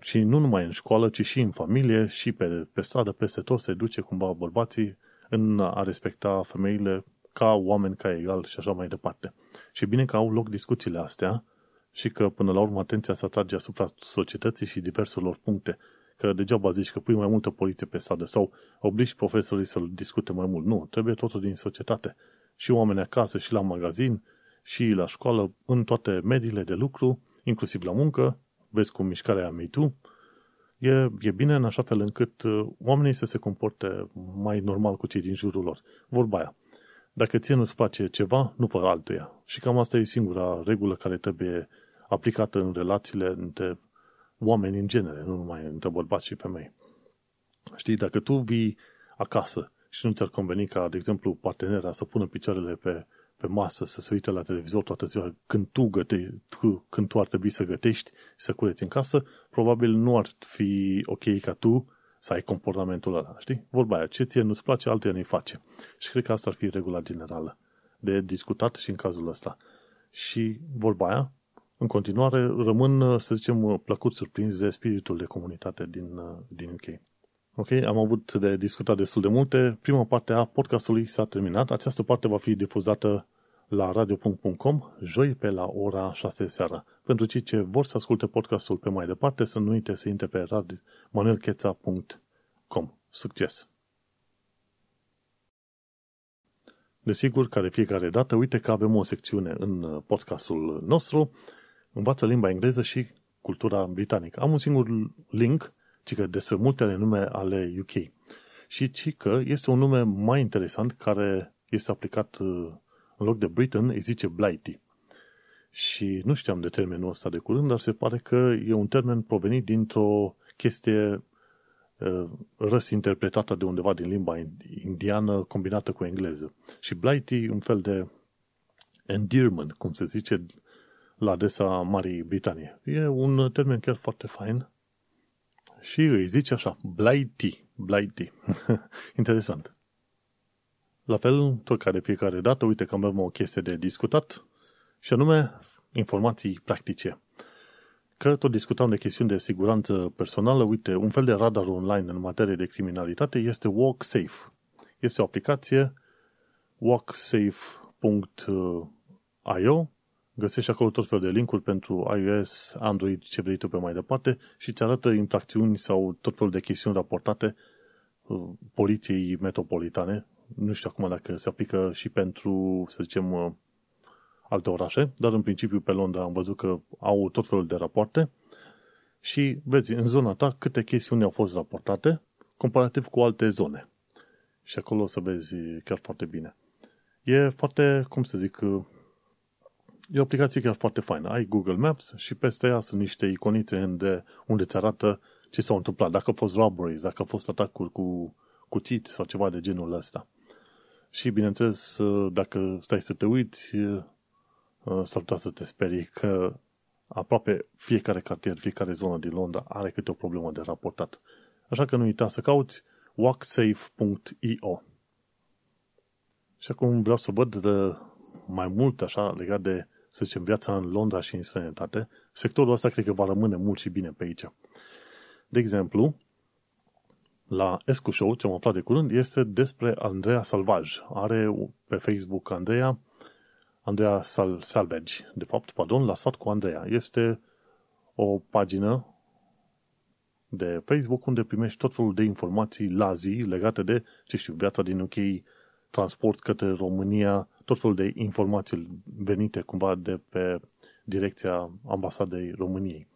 și nu numai în școală, ci și în familie, și pe, pe stradă, peste tot, se educe cumva bărbații în a respecta femeile ca oameni, ca egal și așa mai departe. Și bine că au loc discuțiile astea și că până la urmă atenția se atrage asupra societății și diverselor puncte. Că degeaba zici că pui mai multă poliție pe stradă sau obligi profesorii să-l discute mai mult. Nu, trebuie totul din societate. Și oameni acasă, și la magazin, și la școală, în toate mediile de lucru, inclusiv la muncă, vezi cu mișcarea Me Too, e, e bine în așa fel încât oamenii să se comporte mai normal cu cei din jurul lor. Vorba aia. Dacă ție nu-ți place ceva, nu fă altuia. Și cam asta e singura regulă care trebuie aplicată în relațiile între oameni în genere, nu numai între bărbați și femei. Știi, dacă tu vii acasă și nu ți-ar conveni ca, de exemplu, partenera să pună picioarele pe, pe masă, să se uite la televizor toată ziua, când tu, găte, tu, când tu ar trebui să gătești și să cureți în casă, probabil nu ar fi ok ca tu să ai comportamentul ăla, știi? Vorba aia, ce ție nu-ți place, altuia nu-i face. Și cred că asta ar fi regula generală. de discutat și în cazul ăsta. Și vorba aia, în continuare, rămân, să zicem, plăcut surprins de spiritul de comunitate din, din U K. Ok, am avut de discutat destul de multe. Prima parte a podcastului s-a terminat. Această parte va fi difuzată la radio punct com, joi pe la ora șase seara. Pentru cei ce vor să asculte podcastul pe mai departe, să nu uite să intre pe manuel cheța punct com. Succes! Desigur, ca de fiecare dată, uite că avem o secțiune în podcastul nostru, învață limba engleză și cultura britanică. Am un singur link, ci că despre multele nume ale U K. Și ci că este un nume mai interesant care este aplicat în loc de Britain, îi zice Blighty. Și nu știam de termenul ăsta de curând, dar se pare că e un termen provenit dintr-o chestie uh, răsinterpretată de undeva din limba indiană combinată cu engleză. Și Blighty, un fel de endearment, cum se zice, la adresa Marii Britanie. E un termen chiar foarte fain. Și îi zice așa, Blighty, Blighty. Interesant. La fel, tot ca de fiecare dată, uite că avem o chestie de discutat și anume informații practice. Că tot discutam de chestiuni de siguranță personală, uite, un fel de radar online în materie de criminalitate este WalkSafe. Este o aplicație, walksafe punct i o, găsești acolo tot felul de link-uri pentru iOS, Android, ce vrei tu pe mai departe și îți arată infracțiuni sau tot felul de chestiuni raportate poliției metropolitane. Nu știu acum dacă se aplică și pentru, să zicem, alte orașe, dar în principiu pe Londra am văzut că au tot felul de rapoarte și vezi în zona ta câte chestiuni au fost raportate comparativ cu alte zone. Și acolo o să vezi chiar foarte bine. E foarte, cum să zic, e o aplicație chiar foarte faină. Ai Google Maps și peste ea sunt niște iconițe unde, unde ți arată ce s-a întâmplat. Dacă au fost robberies, dacă au fost atacuri cu cuțit sau ceva de genul ăsta. Și, bineînțeles, dacă stai să te uiți, s-ar putea să te sperii că aproape fiecare cartier, fiecare zonă din Londra are câte o problemă de raportat. Așa că nu uita să cauți walksafe punct i o. Și acum vreau să văd de mai mult așa legat de, să zicem, viața în Londra și în străinătate. Sectorul ăsta cred că va rămâne mult și bine pe aici. De exemplu, la Escu Show, ce am aflat de curând, este despre Andreea Salvaj. Are pe Facebook Andreea, Andreea Sal- Salvaj, de fapt, pardon, la sfat cu Andreea. Este o pagină de Facebook unde primești tot felul de informații la zi legate de, ce știu, viața din U K, transport către România, tot felul de informații venite cumva de pe direcția ambasadei României.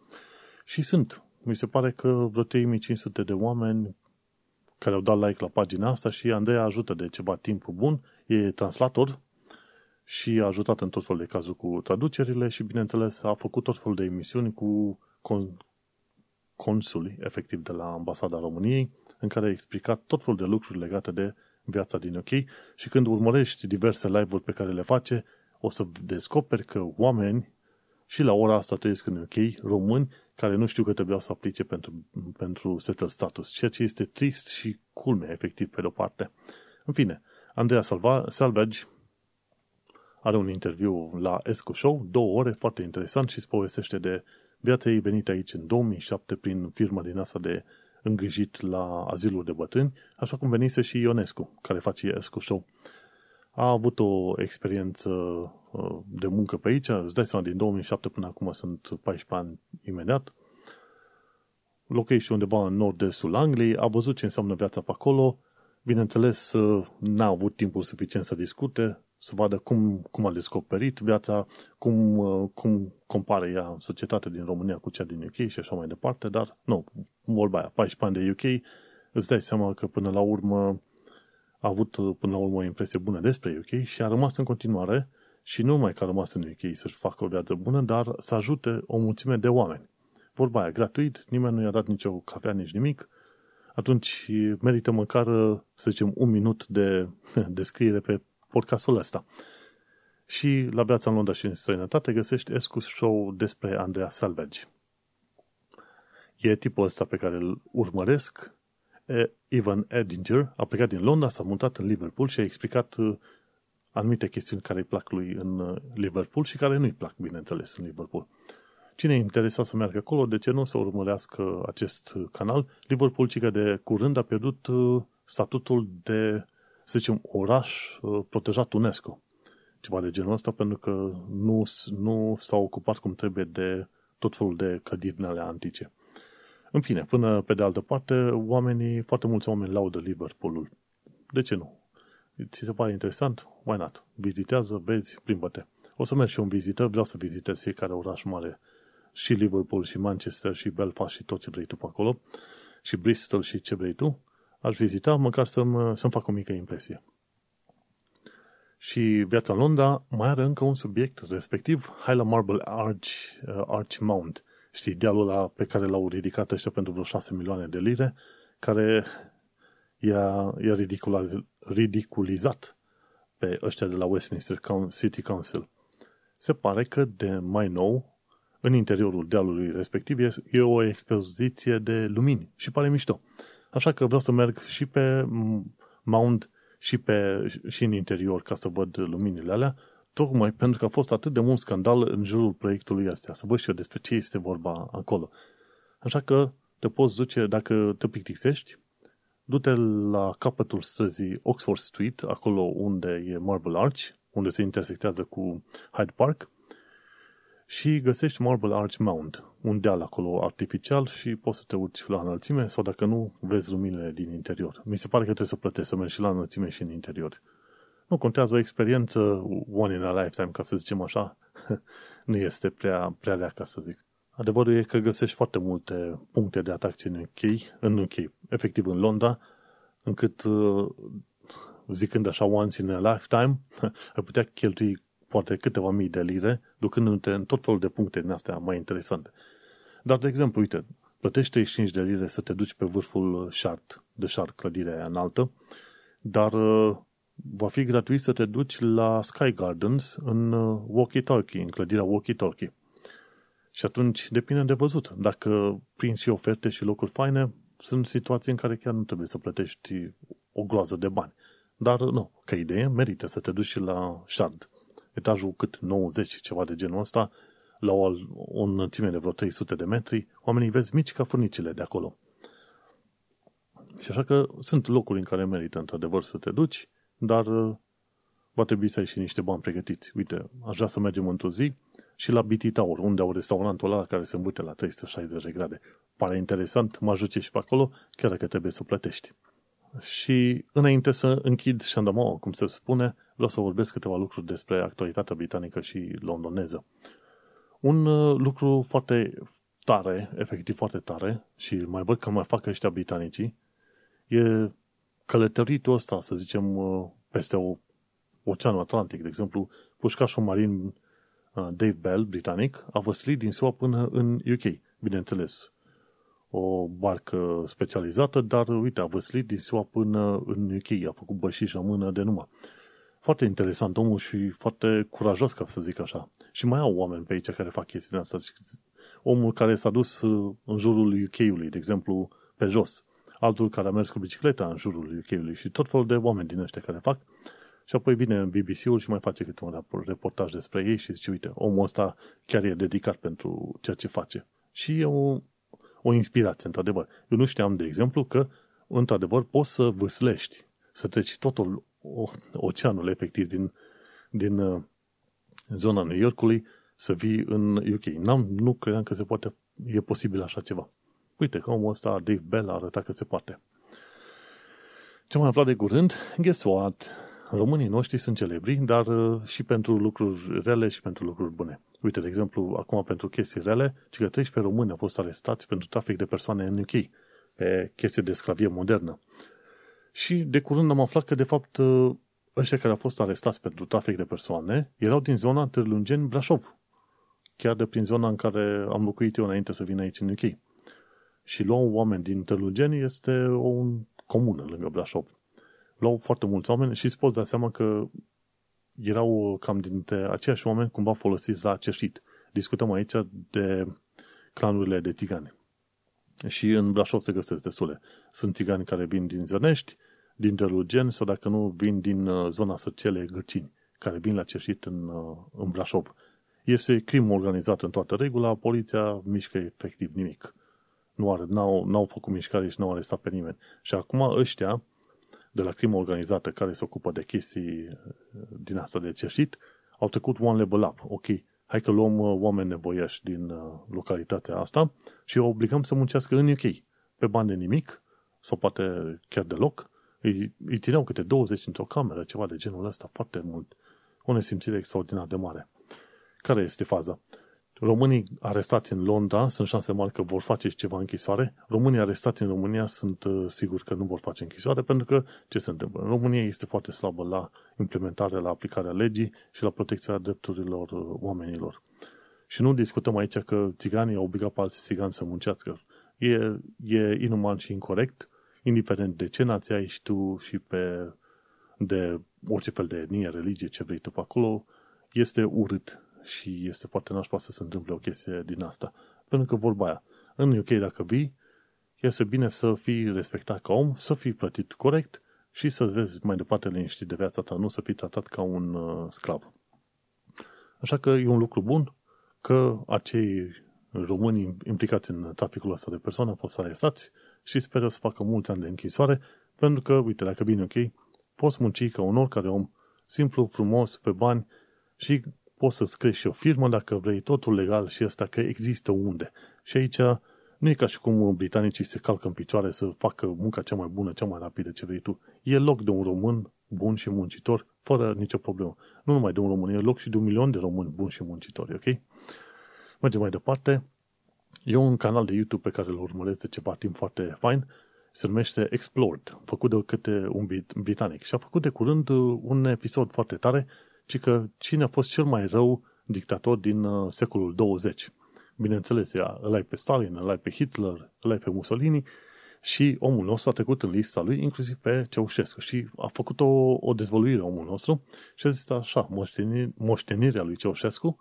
Și sunt, mi se pare că vreo trei mii cinci sute de oameni care au dat like la pagina asta și Andreea ajută de ceva timp bun, e translator și a ajutat în tot felul de cazuri cu traducerile și, bineînțeles, a făcut tot felul de emisiuni cu consuli, efectiv, de la ambasada României, în care a explicat tot felul de lucruri legate de viața din U K și când urmărești diverse live-uri pe care le face, o să descoperi că oameni și la ora asta trăiesc în U K, români, care nu știu că trebuiau să aplice pentru, pentru settled status, ceea ce este trist și culme, efectiv, pe de-o parte. În fine, Andreea Salvaj are un interviu la Escu Show, două ore, foarte interesant și îți povestește de viața ei venită aici în două mii șapte prin firma din asta de îngrijit la azilul de bătrâni, așa cum venise și Ionescu, care face Escu Show. A avut o experiență de muncă pe aici, îți dai seama, din două mii șapte până acum sunt paisprezece ani imediat. Locuiește undeva în nord-estul Angliei, a văzut ce înseamnă viața pe acolo, bineînțeles n-a avut timpul suficient să discute, să vadă cum, cum a descoperit viața, cum, cum compare ea societatea din România cu cea din U K și așa mai departe, dar nu, vorba aia, paisprezece ani de U K, îți dai seama că până la urmă a avut până la urmă o impresie bună despre U K și a rămas în continuare și nu numai că a rămas în U K să-și facă o viață bună, dar să ajute o mulțime de oameni. Vorba aia, gratuit, nimeni nu i-a dat nicio cafea, nici nimic, atunci merită măcar, să zicem, un minut de descriere pe podcastul ăsta. Și la viața în Londra și în străinătate găsești Escu Show despre Andreea Salvaj. E tipul ăsta pe care îl urmăresc, Evan Edinger, a plecat din Londra, s-a mutat în Liverpool și a explicat anumite chestiuni care îi plac lui în Liverpool și care nu-i plac, bineînțeles, în Liverpool. Cine e interesat să meargă acolo, de ce nu să urmărească acest canal? Liverpool, cică de curând a pierdut statutul de, să zicem, oraș protejat UNESCO. Ceva de genul ăsta, pentru că nu, nu s-au ocupat cum trebuie de tot felul de clădiri ale antice. În fine, până pe de altă parte, oamenii, foarte mulți oameni laudă Liverpoolul. De ce nu? Ți se pare interesant? Why not? Vizitează, vezi, plimbă-te. O să merg și eu în vizită, vreau să vizitez fiecare oraș mare, și Liverpool, și Manchester, și Belfast, și tot ce vrei tu pe acolo, și Bristol, și ce vrei tu. Aș vizita, măcar să-mi, să-mi fac o mică impresie. Și viața în Londra mai are încă un subiect, respectiv, hai la Marble Arch, Arch Mount. Știi, dealul ăla pe care l-au ridicat ăștia pentru vreo șase milioane de lire, care i-a, i-a ridiculaz, ridiculizat pe ăștia de la Westminster City Council. Se pare că de mai nou, în interiorul dealului respectiv, e o expoziție de lumini și pare mișto. Așa că vreau să merg și pe Mount și, pe, și în interior ca să văd luminile alea, tocmai pentru că a fost atât de mult scandal în jurul proiectului ăsta. Să văd și eu despre ce este vorba acolo. Așa că te poți duce, dacă te plictisești, du-te la capătul străzii Oxford Street, acolo unde e Marble Arch, unde se intersectează cu Hyde Park, și găsești Marble Arch Mount, un deal acolo artificial și poți să te urci la înălțime sau, dacă nu, vezi luminile din interior. Mi se pare că trebuie să plătești să mergi și la înălțime și în interior. Nu contează, o experiență one in a lifetime, ca să zicem așa, nu este prea, prea rea, ca să zic. Adevărul e că găsești foarte multe puncte de atracție în U K, în U K, efectiv în Londra, încât, zicând așa, once in a lifetime, ar putea cheltui poate câteva mii de lire, ducându-te în tot felul de puncte din astea mai interesante. Dar, de exemplu, uite, plătești treizeci și cinci de lire să te duci pe vârful Shard, de Shard, clădirea aia înaltă, dar va fi gratuit să te duci la Sky Gardens în walkie-talkie, în clădirea walkie-talkie. Și atunci depinde de văzut. Dacă prinzi și oferte și locuri faine, sunt situații în care chiar nu trebuie să plătești o groază de bani. Dar nu, ca idee, merită să te duci și la Shard. Etajul cât nouăzeci, ceva de genul ăsta, la o, o înălțime de vreo trei sute de metri, oamenii vezi mici ca furnicile de acolo. Și așa că sunt locuri în care merită într-adevăr să te duci, dar va trebui să ai și niște bani pregătiți. Uite, aș vrea să mergem într-o zi și la B T Tower, unde au restaurantul ăla care se îmbute la trei sute șaizeci de grade. Pare interesant, mă ajunge și pe acolo, chiar dacă trebuie să plătești. Și înainte să închid șandamaua, cum se spune, vreau să vorbesc câteva lucruri despre actualitatea britanică și londoneză. Un lucru foarte tare, efectiv foarte tare, și mai văd că mai fac ăștia britanicii, e călătoritul ăsta, să zicem, peste o, Oceanul Atlantic. De exemplu, pușcașul marin Dave Bell, britanic, a văslit din S U A până în U K, bineînțeles. O barcă specializată, dar uite, a văslit din S U A până în U K, a făcut bășiș la mână de numai. Foarte interesant omul și foarte curajos, ca să zic așa. Și mai au oameni pe aici care fac chestiile astea. Omul care s-a dus în jurul U K-ului, de exemplu, pe jos. Altul care a mers cu bicicleta în jurul U K-ului și tot felul de oameni din ăștia care fac. Și apoi vine B B C-ul și mai face câte un reportaj despre ei și zice, uite, omul ăsta chiar e dedicat pentru ceea ce face. Și e o, o inspirație, într-adevăr. Eu nu știam, de exemplu, că, într-adevăr, poți să vâslești, să treci totul oceanul, efectiv, din, din zona New Yorkului, să vii în U K. N-am, nu credeam că se poate, e posibil așa ceva. Uite, că omul ăsta, Dave Bell, a arătat că se poate. Ce mai aflat de curând? Guess what? Românii noștri sunt celebri, dar și pentru lucruri rele și pentru lucruri bune. Uite, de exemplu, acum pentru chestii rele, ci că treisprezece români au fost arestați pentru trafic de persoane în U K, pe chestii de sclavie modernă. Și de curând am aflat că, de fapt, ăștia care au fost arestați pentru trafic de persoane erau din zona Târlungeni, Brașov. Chiar de prin zona în care am locuit eu înainte să vin aici în U K. Și luau oameni din Târlungeni, este o comună lângă Brașov. Luau foarte mulți oameni și îți poți da seama că erau cam dintre aceiași oameni cumva folosiți la cerșit. Discutăm aici de clanurile de țigani. Și în Brașov se găsesc destule. Sunt țigani care vin din Zănești, din Târlugeni sau, dacă nu, vin din zona Săcele, Gârcini. care vin la cerșit în, în Brașov. Este crimă organizată în toată regula, poliția mișcă efectiv nimic. Nu are, n-au, n-au făcut mișcare și n-au arestat pe nimeni. Și acum ăștia, de la crimă organizată, care se ocupă de chestii din asta de cerșit, au trecut one level up. Ok, hai că luăm oameni nevoiași din localitatea asta și o obligăm să muncească în U K. Pe bani de nimic, sau poate chiar deloc, îi, îi țineau câte douăzeci într-o cameră, ceva de genul ăsta, foarte mult. O nesimțire extraordinar de mare. Care este faza? Românii arestați în Londra sunt șanse mari că vor face și ceva închisoare. Românii arestați în România sunt sigur că nu vor face închisoare, pentru că ce se întâmplă? România este foarte slabă la implementarea, la aplicarea legii și la protecția drepturilor oamenilor. Și nu discutăm aici că țiganii au obligat pe alți țigani să muncească. E, e inuman și incorect, indiferent de ce nație ai și tu și pe, de orice fel de etnie, religie, ce vrei tu pe acolo, este urât. Și este foarte nașpa să se întâmple o chestie din asta. Pentru că vorba aia, în U K dacă vii, este bine să fii respectat ca om, să fii plătit corect și să vezi mai departe liniștit de viața ta, nu să fii tratat ca un uh, sclav. Așa că e un lucru bun că acei români implicați în traficul ăsta de persoane au fost arestați și speră să facă mulți ani de închisoare, pentru că, uite, dacă vii în U K, poți munci ca un oricare om, simplu, frumos, pe bani și poți să-ți crești și o firmă dacă vrei, totul legal și asta că există unde. Și aici nu e ca și cum britanicii se calcă în picioare să facă munca cea mai bună, cea mai rapidă, ce vrei tu. E loc de un român bun și muncitor, fără nicio problemă. Nu numai de un român, e loc și de un milion de români buni și muncitori, ok? Mergem mai departe. E un canal de YouTube pe care îl urmăresc de ceva timp foarte fain, se numește Explored, făcut de câte un britanic. Și a făcut de curând un episod foarte tare, ci că cine a fost cel mai rău dictator din secolul douăzeci. Bineînțeles, îl ai pe Stalin, îl ai pe Hitler, îl ai pe Mussolini și omul nostru a trecut în lista lui, inclusiv pe Ceaușescu. Și a făcut o, o dezvăluire omul nostru și a zis așa, moștenir, moștenirea lui Ceaușescu,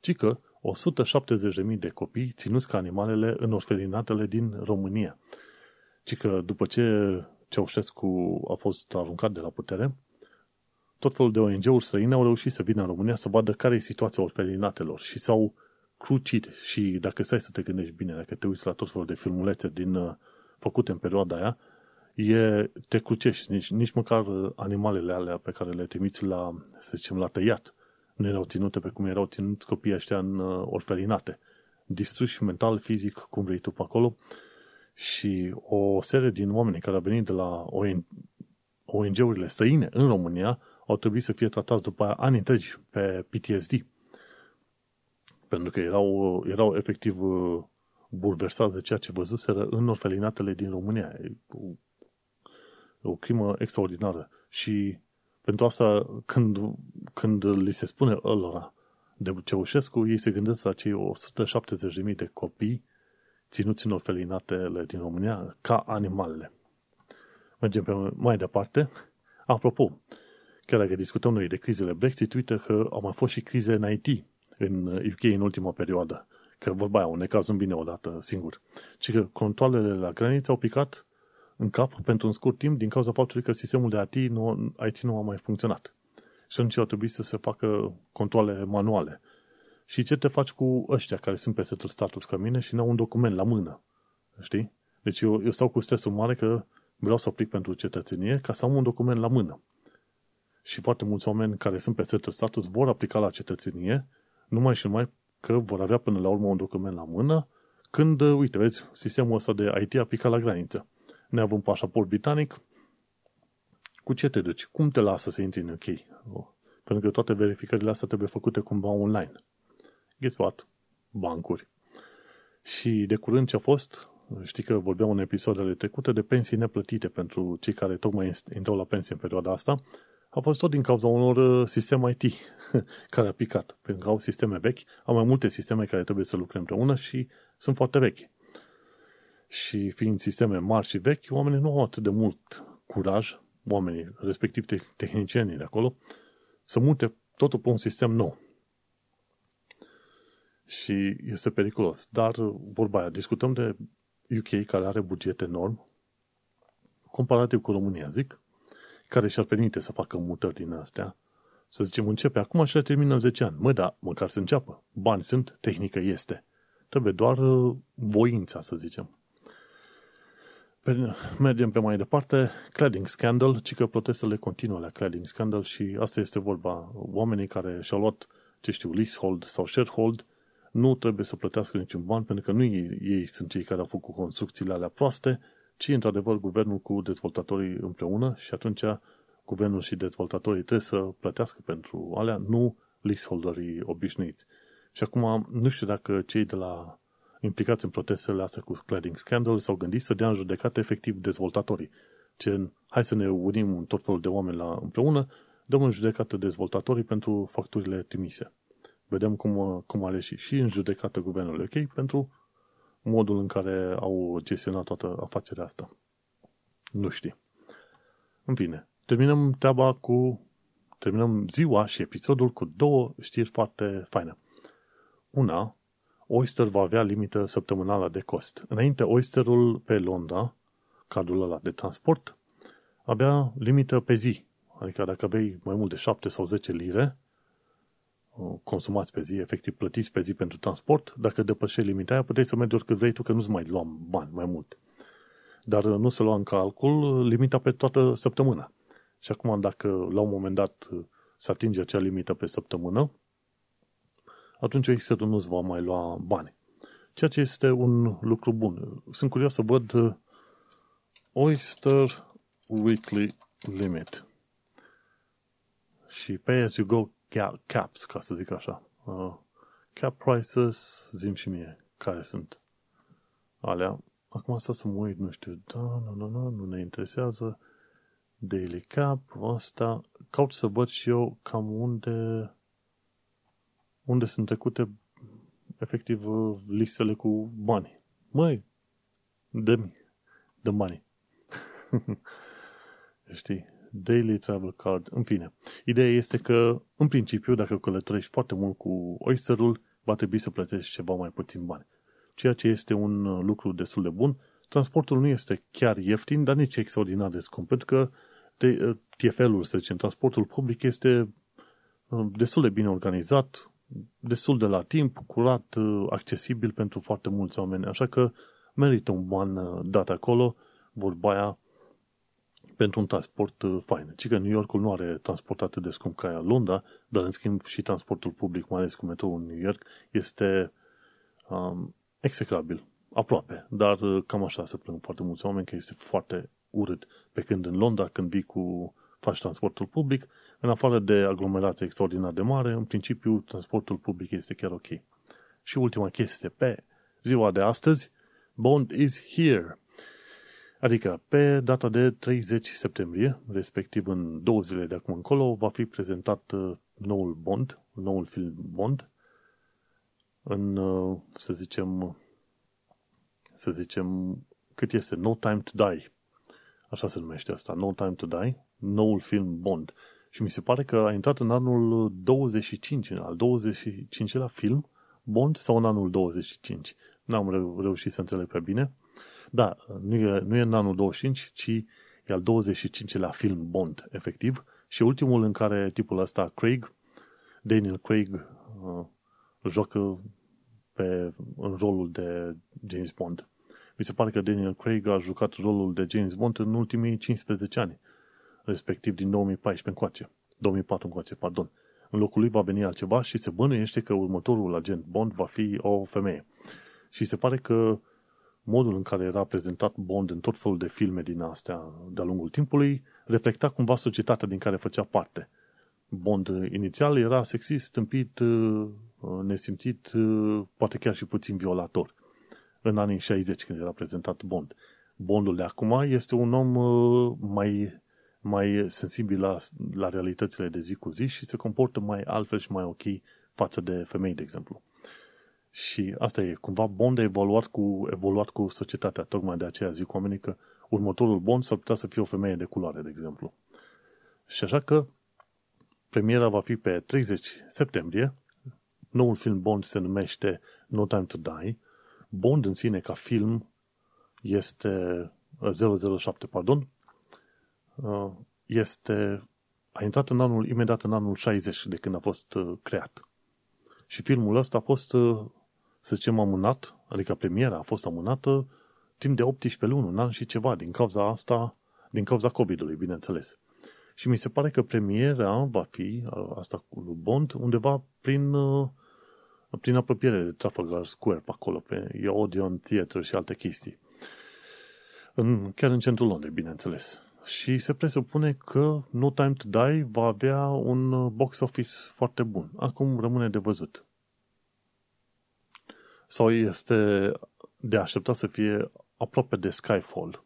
ci că o sută șaptezeci de mii de copii ținuți ca animalele în orfelinatele din România. Ci că după ce Ceaușescu a fost aruncat de la putere, tot felul de O N G-uri străine au reușit să vină în România să vadă care e situația orfelinatelor și s-au crucit. Și dacă stai să te gândești bine, dacă te uiți la tot felul de filmulețe din, făcute în perioada aia, e, te crucești. Nici, nici măcar animalele alea pe care le trimiți la, să zicem, la tăiat nu erau ținute pe cum erau ținuți copiii ăștia în orfelinate. Distruși mental, fizic, cum vrei tu pe acolo. Și o serie din oameni care au venit de la O N G-urile străine în România au trebuit să fie tratați după aia ani întregi pe P T S D. Pentru că erau, erau efectiv bulversați de ceea ce văzuseră în orfelinatele din România. E o, o crimă extraordinară. Și pentru asta, când, când li se spune ălora de Ceaușescu, ei se gândesc la cei o sută șaptezeci de mii de copii ținuți în orfelinatele din România ca animalele. Mergem pe mai departe. Apropo, chiar dacă discutăm noi de crizele Brexit, uite că au mai fost și crize în I T în U K în ultima perioadă. Că vorba aia, un necaz nu vine odată singur. Ci că controalele la graniță au picat în cap pentru un scurt timp din cauza faptului că sistemul de I T nu, I T nu a mai funcționat. Și atunci au trebuit să se facă controale manuale. Și ce te faci cu ăștia care sunt pe setul status ca mine și n-au un document la mână? Știi? Deci eu, eu stau cu stresul mare că vreau să aplic pentru cetățenie ca să am un document la mână. Și foarte mulți oameni care sunt pe setul status vor aplica la cetățenie, numai și numai că vor avea până la urmă un document la mână, când, uite, vezi, sistemul ăsta de I T aplica la graniță. Ne avem pașaport britanic, cu ce te duci? Cum te lasă să intri în U K? Pentru că toate verificările astea trebuie făcute cumva online. Guess what? Bancuri. Și de curând ce a fost, știi că vorbeam în episoadele trecute de pensii neplătite pentru cei care tocmai intrau la pensie în perioada asta, a fost tot din cauza unor sisteme I T care a picat. Pentru că au sisteme vechi, au mai multe sisteme care trebuie să lucrăm împreună și sunt foarte vechi. Și fiind sisteme mari și vechi, oamenii nu au atât de mult curaj, oamenii, respectiv tehnicienii de acolo, să mute totul pe un sistem nou. Și este periculos. Dar, vorba aia, discutăm de U K, care are buget enorm, comparativ cu România, zic, care și-ar permite să facă mutări din astea, Să zicem, începe acum și le termină în zece ani. Mă, da, măcar să înceapă. Bani sunt, tehnică este. Trebuie doar voința, să zicem. Mergem pe mai departe. Cladding Scandal, ci că protestele continuă la Cladding Scandal și asta este vorba. Oamenii care și-au luat, ce știu, leasehold sau sharehold, nu trebuie să plătească niciun ban, pentru că nu ei, ei sunt cei care au făcut construcțiile alea proaste, ci, într-adevăr, guvernul cu dezvoltatorii împreună și atunci guvernul și dezvoltatorii trebuie să plătească pentru alea, nu leaseholderii obișnuiți. Și acum, nu știu dacă cei de la implicați în protestele astea cu Cladding Scandal s-au gândit să dea în judecată efectiv dezvoltatorii. Ce, hai să ne unim un tot felul de oameni la împreună, dăm în judecată dezvoltatorii pentru facturile trimise. Vedem cum, cum a ieșit și în judecată guvernul U K pentru modul în care au gestionat toată afacerea asta. Nu știu. În fine, terminăm treaba cu, terminăm ziua și episodul cu două știri foarte faine. Una, Oyster va avea limită săptămânală de cost. Înainte, Oysterul pe Londra, cardul ăla de transport, avea limită pe zi. Adică dacă bei mai mult de șapte sau zece lire, consumați pe zi, efectiv plătiți pe zi pentru transport, dacă depășești limita aia, puteai să mergi oricât vrei tu, că nu-ți mai luam bani mai mult. Dar nu se lua în calcul limita pe toată săptămâna. Și acum, dacă la un moment dat se atinge acea limită pe săptămână, atunci Oyster-ul nu-ți va mai lua bani. Ceea ce este un lucru bun. Sunt curios să văd Oyster Weekly Limit. Și Pay As You Go Caps, ca să zic așa. Uh, cap prices, zi-mi și mie care sunt alea. Acum asta să mă uit, nu știu, da, nu, nu, nu, nu ne interesează. Daily cap, asta. Caut să văd și eu cam unde... unde sunt trecute efectiv listele cu bani. Măi, dă-mi, dă-mi banii. Știi? Daily Travel Card, în fine. Ideea este că, în principiu, dacă călătorești foarte mult cu Oyster-ul, va trebui să plătești ceva mai puțin bani. Ceea ce este un lucru destul de bun. Transportul nu este chiar ieftin, dar nici extraordinar de scump, pentru că T F L-ul, să zicem, transportul public este destul de bine organizat, destul de la timp, curat, accesibil pentru foarte mulți oameni, așa că merită un ban dat acolo, vorba aia, pentru un transport fain. Ci că New Yorkul nu are transport atât de scump ca aia Londra, dar în schimb și transportul public, mai ales cu metroul în New York, este um, execrabil, aproape, dar cam așa se plâng foarte mulți oameni că este foarte urât. Pe când în Londra, când vii cu, faci transportul public, în afară de aglomerație extraordinar de mare, în principiu, transportul public este chiar ok. Și ultima chestie, pe ziua de astăzi, Bond is here! Adică, pe data de treizeci septembrie, respectiv în două zile de acum încolo, va fi prezentat noul Bond, noul film Bond, în, să zicem, să zicem, cât este, No Time to Die. Așa se numește asta, No Time to Die, noul film Bond. Și mi se pare că a intrat în anul douăzeci și cinci, în al douăzeci și cincilea film, Bond, sau în anul douăzeci și cinci. N-am reu- reușit să înțeleg prea bine. Da, nu e, nu e în anul douăzeci și cinci, ci e al douăzeci și cincilea film Bond, efectiv. Și ultimul în care tipul ăsta, Craig, Daniel Craig, uh, joacă pe, în rolul de James Bond. Mi se pare că Daniel Craig a jucat rolul de James Bond în ultimii cincisprezece ani. Respectiv din două mii paisprezece încoace, două mii patru încoace, pardon. În locul lui va veni altceva și se bănuiește că următorul agent Bond va fi o femeie. Și se pare că modul în care era prezentat Bond în tot felul de filme din astea de-a lungul timpului reflecta cumva societatea din care făcea parte. Bond inițial era sexist, stâmpit, nesimțit, poate chiar și puțin violator. În anii șaizeci, când era prezentat Bond. Bondul de acum este un om mai... mai sensibil la, la realitățile de zi cu zi și se comportă mai altfel și mai ok față de femei, de exemplu. Și asta e, cumva Bond a evoluat cu, evoluat cu societatea, tocmai de aceea zic oamenii că următorul Bond s-ar putea să fie o femeie de culoare, de exemplu. Și așa că premiera va fi pe treizeci septembrie, noul film Bond se numește No Time to Die, Bond în sine ca film este zero zero șapte, pardon, este a intrat în anul, imediat în anul șaizeci de când a fost uh, creat. Și filmul ăsta a fost, uh, să zicem, amânat, adică premiera a fost amânată timp de optsprezece luni, un an și ceva, din cauza asta, din cauza COVID-ului, bineînțeles. Și mi se pare că premiera va fi, asta cu Bond, undeva prin, prin apropiere de Trafalgar Square, pe acolo, pe Odeon Theatre și alte chestii. În, chiar în centrul Londrei, bineînțeles. Și se presupune că No Time to Die va avea un box office foarte bun. Acum rămâne de văzut. Sau este de așteptat să fie aproape de Skyfall,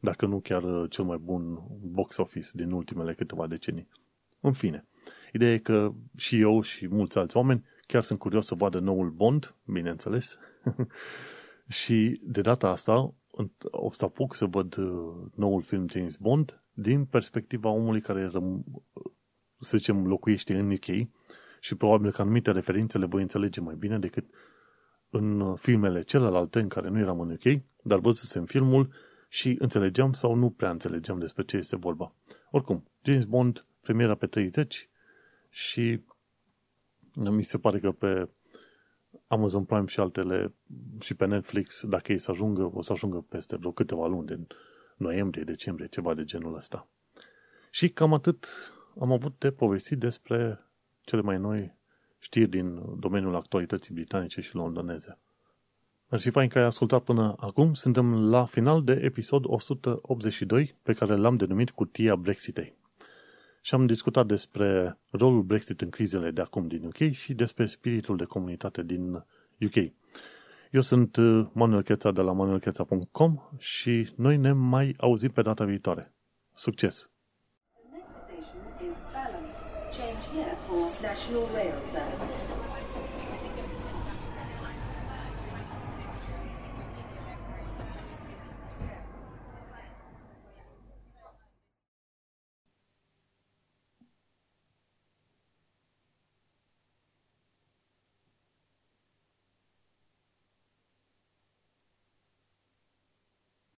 dacă nu chiar cel mai bun box office din ultimele câteva decenii. În fine, ideea e că și eu și mulți alți oameni chiar sunt curios să vadă noul Bond, bineînțeles, și de data asta o să apuc să văd noul film James Bond din perspectiva omului care, să zicem, locuiește în U K și probabil că anumite referințe le voi înțelege mai bine decât în filmele celelalte în care nu eram în U K, dar văzusem filmul și înțelegeam sau nu prea înțelegeam despre ce este vorba. Oricum, James Bond, premiera pe treizeci și mi se pare că pe Amazon Prime și altele și pe Netflix, dacă ei să ajungă, o să ajungă peste vreo câteva luni, din noiembrie, decembrie, ceva de genul ăsta. Și cam atât am avut de povestit despre cele mai noi știri din domeniul actualității britanice și londoneze. Mersi, fain că ai ascultat până acum. Suntem la final de episod o sută optzeci și doi, pe care l-am denumit Cutia Brexitei. Și am discutat despre rolul Brexit în crizele de acum din U K și despre spiritul de comunitate din U K. Eu sunt Manuel Cheța de la Manuel Cheța punct com și noi ne mai auzim pe data viitoare. Succes! National Rail Services.